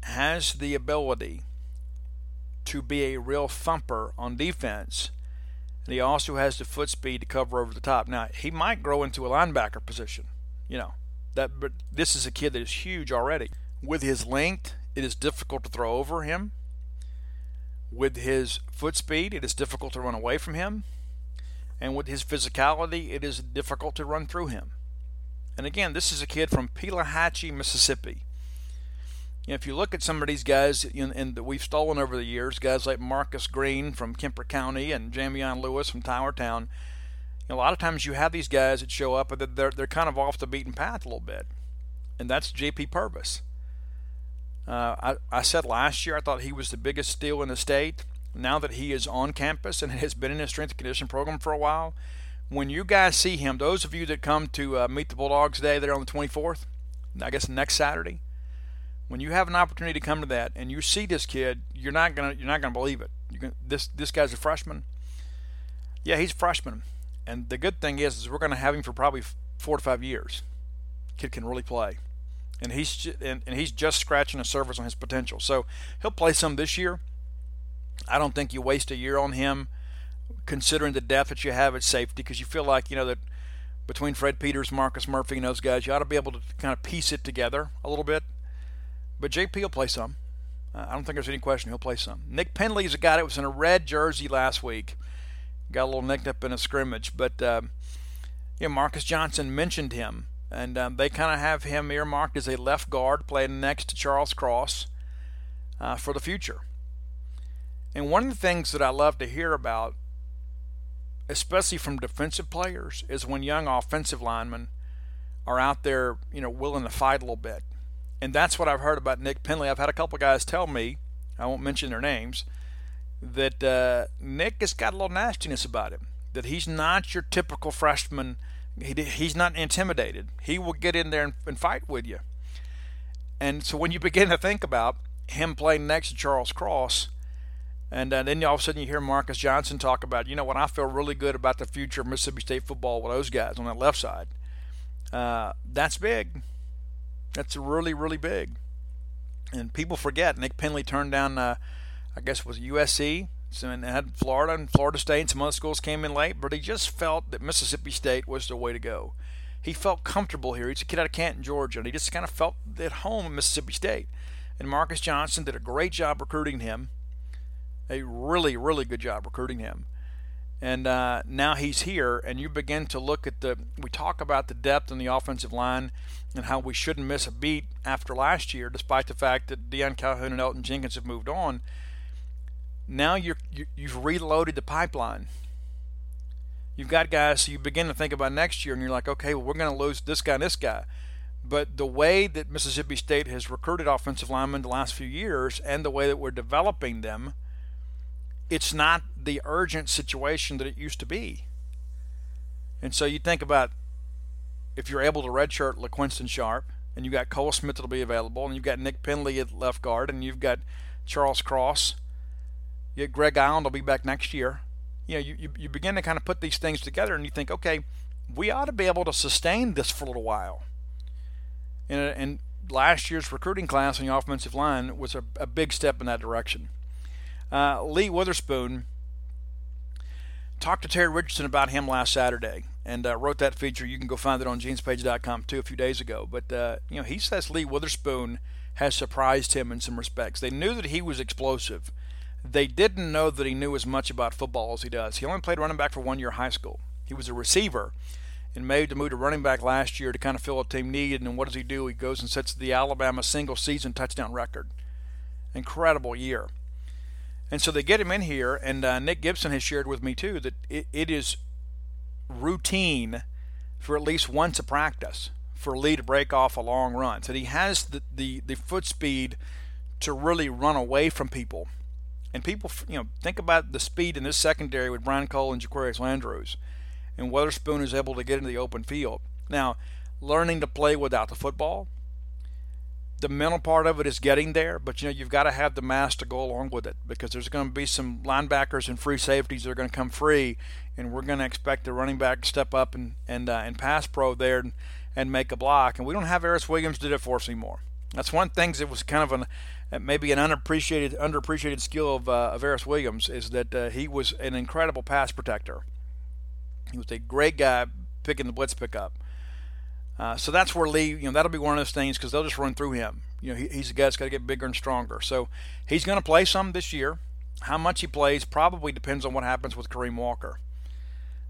has the ability to be a real thumper on defense, and he also has the foot speed to cover over the top. Now, he might grow into a linebacker position, but this is a kid that is huge already. With his length, it is difficult to throw over him. With his foot speed, it is difficult to run away from him. And with his physicality, it is difficult to run through him. And again, this is a kid from Pelahatchie, Mississippi. You know, if you look at some of these guys that we've stolen over the years, guys like Marcus Green from Kemper County and Jamion Lewis from Tylertown, a lot of times you have these guys that show up, but they're kind of off the beaten path a little bit. And that's J.P. Purvis. I said last year I thought he was the biggest steal in the state. Now that he is on campus and has been in his strength and conditioning program for a while, when you guys see him, those of you that come to Meet the Bulldogs Day there on the 24th, I guess next Saturday, when you have an opportunity to come to that and you see this kid, you're not gonna believe it. This guy's a freshman. Yeah, he's a freshman, and the good thing is we're gonna have him for probably 4 to 5 years. Kid can really play, and he's just scratching the surface on his potential. So he'll play some this year. I don't think you waste a year on him, considering the depth that you have at safety, because you feel like that between Fred Peters, Marcus Murphy, and those guys, you ought to be able to kind of piece it together a little bit. But JP will play some. I don't think there's any question he'll play some. Nick Penley is a guy that was in a red jersey last week. Got a little nicked up in a scrimmage. But Marcus Johnson mentioned him. And they kind of have him earmarked as a left guard playing next to Charles Cross for the future. And one of the things that I love to hear about, especially from defensive players, is when young offensive linemen are out there, willing to fight a little bit. And that's what I've heard about Nick Penley. I've had a couple guys tell me, I won't mention their names, that Nick has got a little nastiness about him, that he's not your typical freshman. He's not intimidated. He will get in there and fight with you. And so when you begin to think about him playing next to Charles Cross, and then all of a sudden you hear Marcus Johnson talk about, what I feel really good about the future of Mississippi State football with those guys on that left side. That's big. That's really, really big. And people forget Nick Penley turned down, it was USC, and had Florida and Florida State, and some other schools came in late, but he just felt that Mississippi State was the way to go. He felt comfortable here. He's a kid out of Canton, Georgia, and he just kind of felt at home in Mississippi State. And Marcus Johnson did a great job recruiting him, a really, really good job recruiting him. And now he's here, and you begin to look at we talk about the depth on the offensive line and how we shouldn't miss a beat after last year, despite the fact that Deion Calhoun and Elton Jenkins have moved on. Now you've reloaded the pipeline. You've got guys, so you begin to think about next year, and you're like, okay, well, we're going to lose this guy and this guy. But the way that Mississippi State has recruited offensive linemen the last few years and the way that we're developing them, it's not the urgent situation that it used to be. And so you think about if you're able to redshirt LaQuinston Sharp, and you've got Cole Smith that'll be available, and you've got Nick Penley at left guard, and you've got Charles Cross. You got Greg Island will be back next year. You begin to kind of put these things together, and you think, okay, we ought to be able to sustain this for a little while. And last year's recruiting class on the offensive line was a big step in that direction. Lee Witherspoon talked to Terry Richardson about him last Saturday and wrote that feature. You can go find it on jeanspage.com too, a few days ago. But, he says Lee Witherspoon has surprised him in some respects. They knew that he was explosive. They didn't know that he knew as much about football as he does. He only played running back for 1 year of high school. He was a receiver and made the move to running back last year to kind of fill a team need. And then what does he do? He goes and sets the Alabama single-season touchdown record. Incredible year. And so they get him in here, and Nick Gibson has shared with me, too, that it is routine for at least once a practice for Lee to break off a long run. So he has the foot speed to really run away from people. And people, think about the speed in this secondary with Brian Cole and Jaquarius Landrews. And Witherspoon is able to get into the open field. Now, learning to play without the football, the mental part of it is getting there, but you've got to have the mass to go along with it, because there's going to be some linebackers and free safeties that are going to come free, and we're going to expect the running back to step up and pass pro there and make a block. And we don't have Eris Williams to do it for us anymore. That's one of the things that was kind of maybe an underappreciated skill of Eris Williams, is that he was an incredible pass protector. He was a great guy picking the blitz pickup. So that's where Lee, that'll be one of those things, because they'll just run through him. He's a guy that's got to get bigger and stronger. So he's going to play some this year. How much he plays probably depends on what happens with Kareem Walker.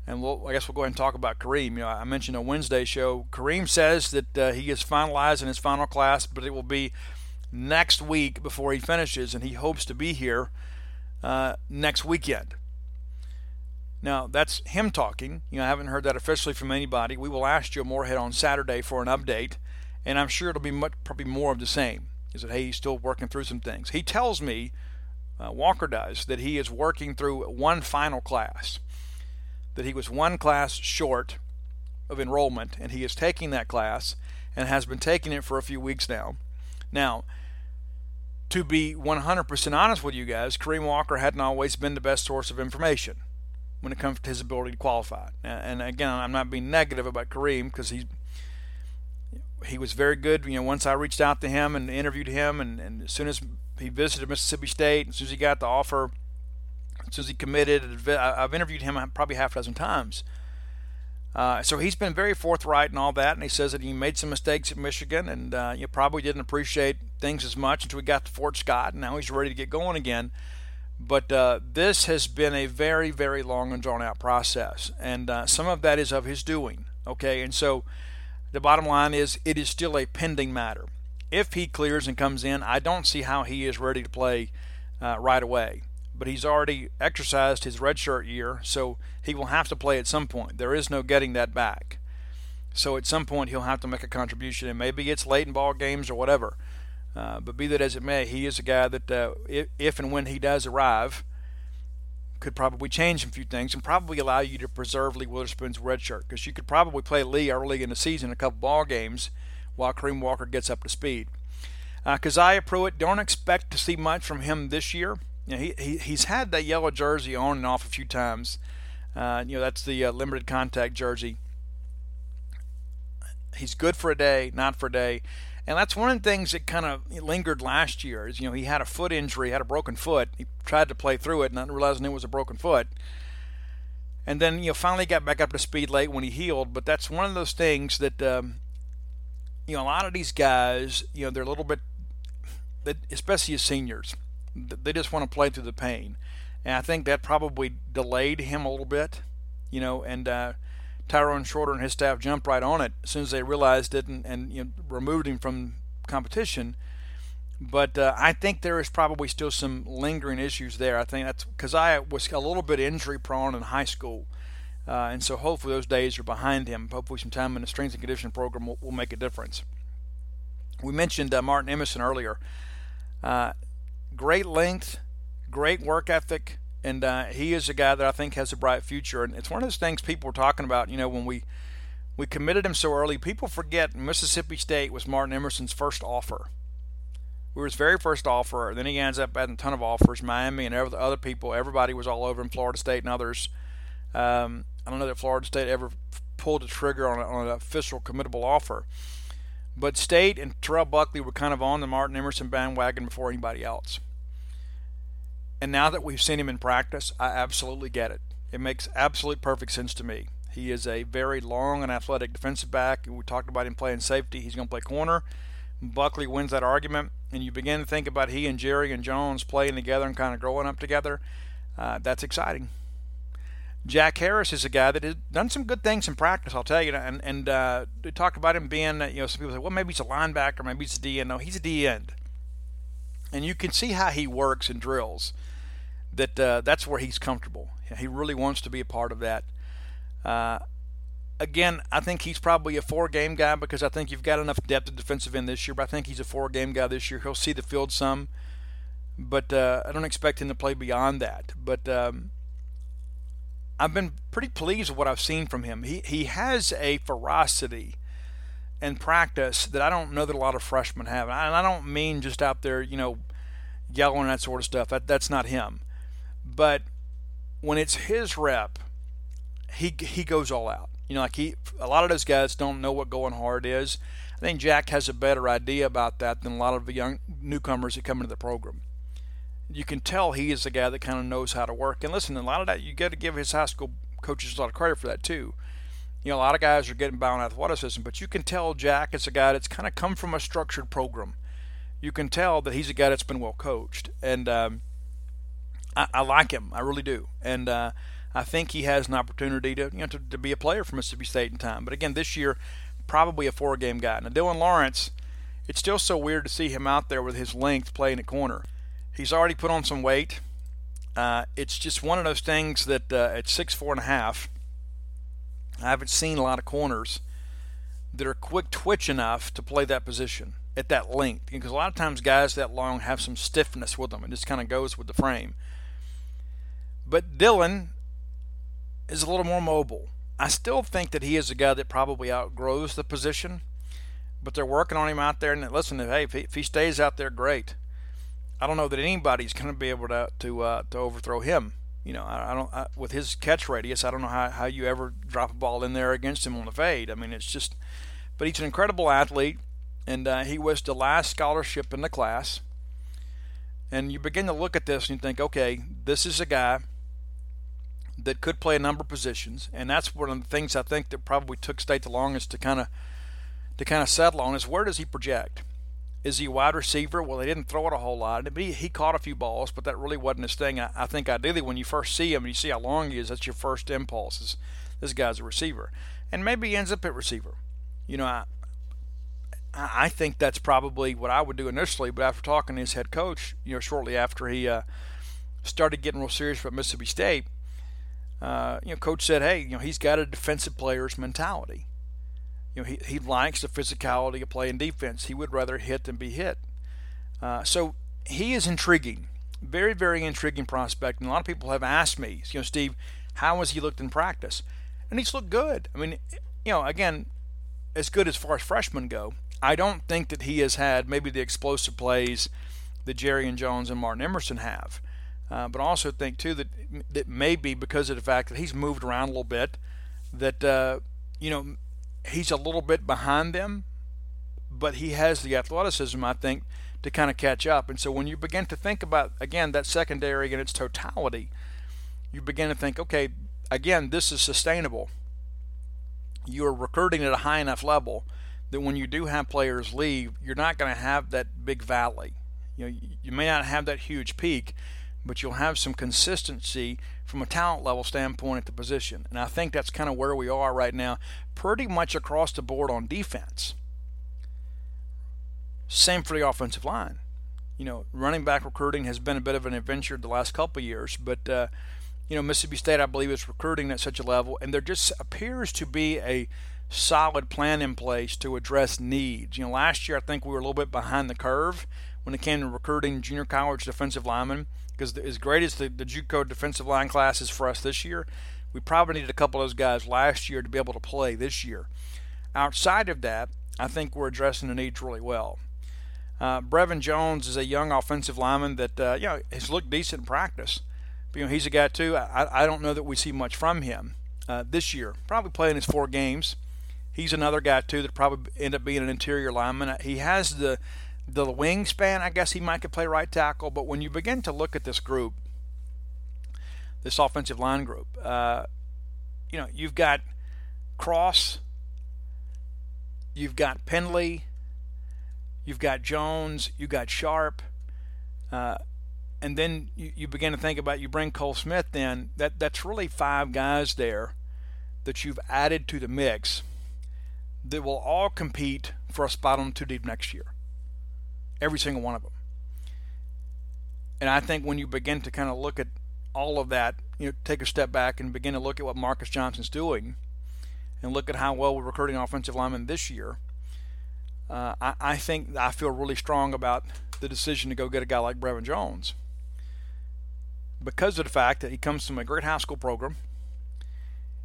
And I guess we'll go ahead and talk about Kareem. You know, I mentioned on Wednesday's show, Kareem says that he is finalizing his final class, but it will be next week before he finishes, and he hopes to be here next weekend. Now, that's him talking. You know, I haven't heard that officially from anybody. We will ask Joe Moorhead on Saturday for an update, and I'm sure it'll be probably more of the same. Is that, hey, he's still working through some things. He tells me, Walker does, that he is working through one final class, that he was one class short of enrollment, and he is taking that class and has been taking it for a few weeks now. Now, to be 100% honest with you guys, Kareem Walker hadn't always been the best source of information when it comes to his ability to qualify. And again, I'm not being negative about Kareem, because he was very good. You know, once I reached out to him and interviewed him, and as soon as he visited Mississippi State, as soon as he got the offer, as soon as he committed, I've interviewed him probably half a dozen times. So he's been very forthright and all that, and he says that he made some mistakes at Michigan, and you probably didn't appreciate things as much until he got to Fort Scott, and now he's ready to get going again. But this has been a very, very long and drawn-out process, and some of that is of his doing, okay? And so the bottom line is it is still a pending matter. If he clears and comes in, I don't see how he is ready to play right away. But he's already exercised his redshirt year, so he will have to play at some point. There is no getting that back. So at some point he'll have to make a contribution, and maybe it's late in ball games or whatever. But be that as it may, he is a guy that if and when he does arrive, could probably change a few things and probably allow you to preserve Lee Witherspoon's red shirt, because you could probably play Lee early in the season a couple ball games while Kareem Walker gets up to speed. Keziah Pruitt, don't expect to see much from him this year. You know, he's had that yellow jersey on and off a few times. You know, that's the limited contact jersey. He's good for a day, not for a day. And that's one of the things that kind of lingered last year is, you know, he had a foot injury, had a broken foot. He tried to play through it, not realizing it was a broken foot. And then, you know, finally got back up to speed late when he healed. But that's one of those things that, you know, a lot of these guys, you know, they're a little bit, especially as seniors, they just want to play through the pain. And I think that probably delayed him a little bit, you know, and Tyrone Shorter and his staff jumped right on it as soon as they realized it and you know, removed him from competition. But I think there is probably still some lingering issues there. I think that's because I was a little bit injury-prone in high school, and so hopefully those days are behind him. Hopefully some time in the strength and conditioning program will make a difference. We mentioned Martin Emerson earlier. Great length, great work ethic, and he is a guy that I think has a bright future. And it's one of those things people were talking about, you know, when we committed him so early. People forget Mississippi State was Martin Emerson's first offer. We were his very first offer. Then he ends up having a ton of offers, Miami and other people. Everybody was all over him, Florida State and others. I don't know that Florida State ever pulled the trigger on an official committable offer. But State and Terrell Buckley were kind of on the Martin Emerson bandwagon before anybody else. And now that we've seen him in practice, I absolutely get it. It makes absolute perfect sense to me. He is a very long and athletic defensive back. We talked about him playing safety. He's going to play corner. Buckley wins that argument. And you begin to think about he and Jerry and Jones playing together and kind of growing up together. That's exciting. Jack Harris is a guy that has done some good things in practice, I'll tell you. And they talked about him being, you know, some people say, well, maybe he's a linebacker, maybe he's a D end. No, he's a D end. And you can see how he works and drills. That's where he's comfortable. He really wants to be a part of that. Again, I think he's probably a four-game guy because I think you've got enough depth at defensive end this year, but I think he's a four-game guy this year. He'll see the field some, but I don't expect him to play beyond that. But I've been pretty pleased with what I've seen from him. He has a ferocity in practice that I don't know that a lot of freshmen have. And I don't mean just out there, you know, yelling and that sort of stuff. That's not him. But when it's his rep, he goes all out. You know, like a lot of those guys don't know what going hard is. I think Jack has a better idea about that than a lot of the young newcomers that come into the program. You can tell he is the guy that kind of knows how to work. And listen, a lot of that, you got to give his high school coaches a lot of credit for that too. You know, a lot of guys are getting by on athleticism, but you can tell Jack is a guy that's kind of come from a structured program. You can tell that he's a guy that's been well coached. And I like him. I really do. And I think he has an opportunity to be a player for Mississippi State in time. But again, this year, probably a four-game guy. Now, Dylan Lawrence, it's still so weird to see him out there with his length playing at corner. He's already put on some weight. It's just one of those things that at 6'4 and a half, I haven't seen a lot of corners that are quick twitch enough to play that position at that length. Because a lot of times guys that long have some stiffness with them. It just kind of goes with the frame. But Dylan is a little more mobile. I still think that he is a guy that probably outgrows the position. But they're working on him out there. And listen, hey, if he stays out there, great. I don't know that anybody's going to be able to overthrow him. You know, I don't with his catch radius, I don't know how you ever drop a ball in there against him on the fade. I mean, it's just, but he's an incredible athlete, and he was the last scholarship in the class. And you begin to look at this and you think, okay, this is a guy that could play a number of positions, and that's one of the things I think that probably took State the longest to kind of settle on is where does he project? Is he a wide receiver? Well, they didn't throw it a whole lot. He caught a few balls, but that really wasn't his thing. I think ideally when you first see him and you see how long he is, that's your first impulse is this guy's a receiver. And maybe he ends up at receiver. You know, I think that's probably what I would do initially, but after talking to his head coach, you know, shortly after he started getting real serious about Mississippi State, you know, coach said, hey, you know, he's got a defensive player's mentality. You know, he likes the physicality of playing defense. He would rather hit than be hit. So he is intriguing. Very, very intriguing prospect. And a lot of people have asked me, you know, Steve, how has he looked in practice? And he's looked good. I mean, you know, again, as good as far as freshmen go, I don't think that he has had maybe the explosive plays that Jerry and Jones and Martin Emerson have. But I also think, too, that maybe because of the fact that he's moved around a little bit, that, you know, he's a little bit behind them, but he has the athleticism, I think, to kind of catch up. And so when you begin to think about, again, that secondary in its totality, you begin to think, okay, again, this is sustainable. You are recruiting at a high enough level that when you do have players leave, you're not going to have that big valley. You know, you may not have that huge peak, but you'll have some consistency from a talent level standpoint at the position. And I think that's kind of where we are right now, pretty much across the board on defense. Same for the offensive line. You know, running back recruiting has been a bit of an adventure the last couple of years, but, you know, Mississippi State, I believe, is recruiting at such a level, and there just appears to be a solid plan in place to address needs. You know, last year I think we were a little bit behind the curve when it came to recruiting junior college defensive linemen, because as great as the JUCO defensive line class is for us this year, we probably needed a couple of those guys last year to be able to play this year. Outside of that, I think we're addressing the needs really well. Brevin Jones is a young offensive lineman that you know, has looked decent in practice. But, you know, he's a guy too. I don't know that we see much from him this year. Probably playing his 4 games. He's another guy too that probably end up being an interior lineman. He has the wingspan, I guess he could play right tackle, but when you begin to look at this group, this offensive line group, you know, you've got Cross, you've got Penley, you've got Jones, you've got Sharp, and then you begin to think about, you bring Cole Smith in, that's really 5 guys there that you've added to the mix that will all compete for a spot on 2 deep next year. Every single one of them. And I think when you begin to kind of look at all of that, you know, take a step back and begin to look at what Marcus Johnson's doing and look at how well we're recruiting offensive linemen this year, I think I feel really strong about the decision to go get a guy like Brevin Jones because of the fact that he comes from a great high school program.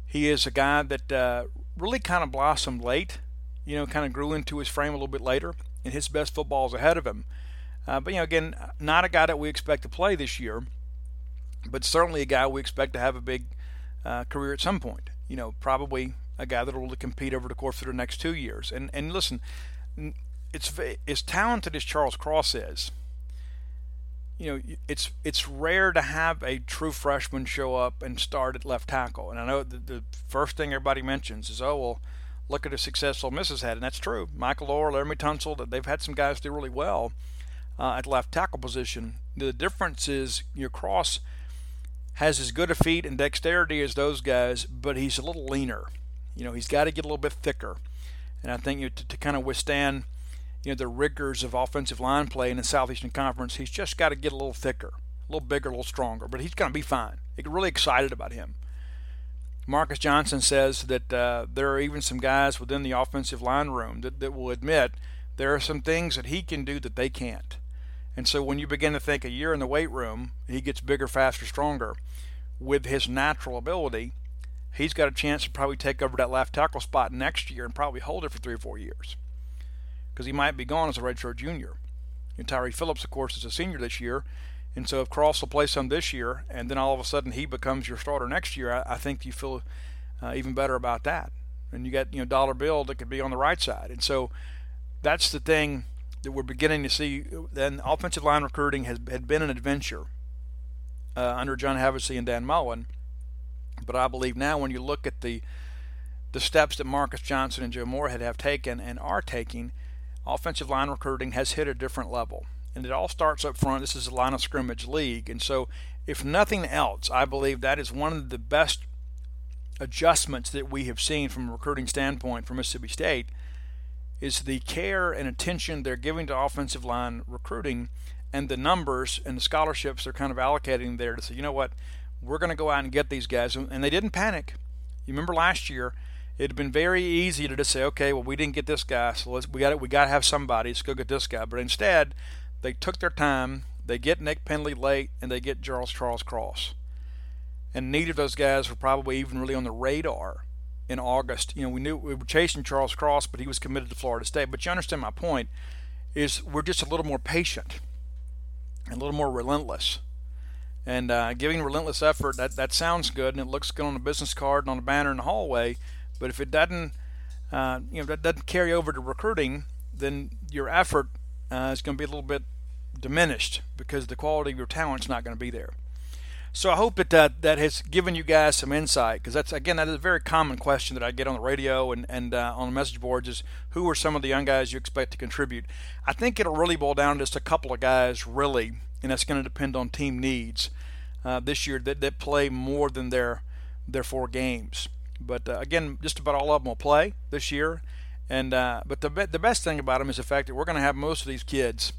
He is a guy that really kind of blossomed late, you know, kind of grew into his frame a little bit later. And his best football is ahead of him. But, you know, again, not a guy that we expect to play this year, but certainly a guy we expect to have a big career at some point. You know, probably a guy that will really compete over the course of the next 2 years. And listen, it's as talented as Charles Cross is, you know, it's rare to have a true freshman show up and start at left tackle. And I know the first thing everybody mentions is, oh, well, look at the success Ole Miss has had, and that's true. Michael Orr, Laramie Tunsil, they've had some guys do really well at left tackle position. The difference is your Cross has as good a feet and dexterity as those guys, but he's a little leaner. You know, he's got to get a little bit thicker. And I think to kind of withstand, you know, the rigors of offensive line play in the Southeastern Conference, he's just got to get a little thicker, a little bigger, a little stronger. But he's going to be fine. Really excited about him. Marcus Johnson says that there are even some guys within the offensive line room that will admit there are some things that he can do that they can't. And so when you begin to think a year in the weight room, he gets bigger, faster, stronger. With his natural ability, he's got a chance to probably take over that left tackle spot next year and probably hold it for 3 or 4 years, because he might be gone as a redshirt junior. And Tyree Phillips, of course, is a senior this year. And so if Cross will play some this year and then all of a sudden he becomes your starter next year, I think you feel even better about that. And you got, you know, Dollar Bill that could be on the right side. And so that's the thing that we're beginning to see. Then offensive line recruiting had been an adventure under John Havlicek and Dan Mullen. But I believe now when you look at the steps that Marcus Johnson and Joe Moorhead have taken and are taking, offensive line recruiting has hit a different level. And it all starts up front. This is a line of scrimmage league. And so if nothing else, I believe that is one of the best adjustments that we have seen from a recruiting standpoint for Mississippi State, is the care and attention they're giving to offensive line recruiting and the numbers and the scholarships they're kind of allocating there to say, you know what, we're going to go out and get these guys. And they didn't panic. You remember last year, it had been very easy to just say, okay, well, we didn't get this guy, so we got to have somebody. Let's go get this guy. But instead, they took their time, they get Nick Penley late, and they get Charles Cross. And neither of those guys were probably even really on the radar in August. You know, we knew we were chasing Charles Cross, but he was committed to Florida State. But you understand my point is we're just a little more patient and a little more relentless. And giving relentless effort, that sounds good, and it looks good on a business card and on a banner in the hallway. But if it doesn't, that doesn't carry over to recruiting, then your effort is going to be a little bit diminished because the quality of your talent's not going to be there. So I hope that has given you guys some insight, because that is a very common question that I get on the radio and on the message boards is, who are some of the young guys you expect to contribute? I think it'll really boil down to just a couple of guys, really, and that's going to depend on team needs this year that play more than their 4 games. But again, just about all of them will play this year. And but the best thing about them is the fact that we're going to have most of these kids,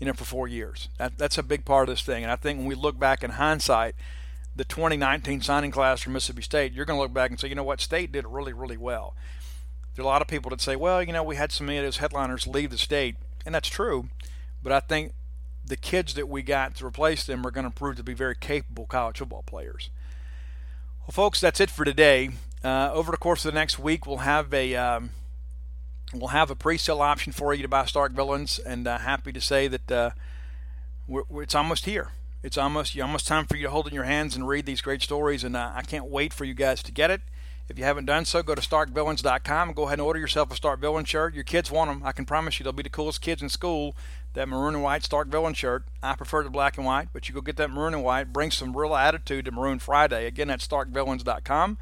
you know, for 4 years. That's a big part of this thing. And I think when we look back in hindsight, the 2019 signing class from Mississippi State, you're going to look back and say, you know what, State did really, really well. There are a lot of people that say, well, you know, we had some of those headliners leave the state, and that's true. But I think the kids that we got to replace them are going to prove to be very capable college football players. Well, folks, that's it for today. Over the course of the next week, we'll have a pre-sale option for you to buy Stark Villains, and happy to say that it's almost here. It's almost time for you to hold it in your hands and read these great stories, and I can't wait for you guys to get it. If you haven't done so, go to starkvillains.com and go ahead and order yourself a Stark Villain shirt. Your kids want them. I can promise you they'll be the coolest kids in school. That maroon and white Stark Villain shirt. I prefer the black and white, but you go get that maroon and white. Bring some real attitude to Maroon Friday. Again, that's starkvillains.com.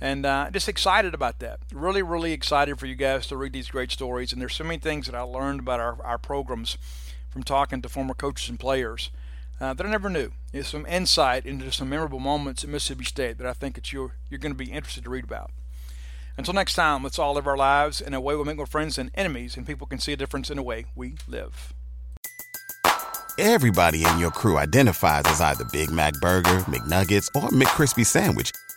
And just excited about that. Really, really excited for you guys to read these great stories. And there's so many things that I learned about our programs from talking to former coaches and players that I never knew. There's some insight into some memorable moments at Mississippi State that I think that you're going to be interested to read about. Until next time, let's all live our lives in a way we make more friends than enemies, and people can see a difference in the way we live. Everybody in your crew identifies as either Big Mac Burger, McNuggets, or McCrispy Sandwich.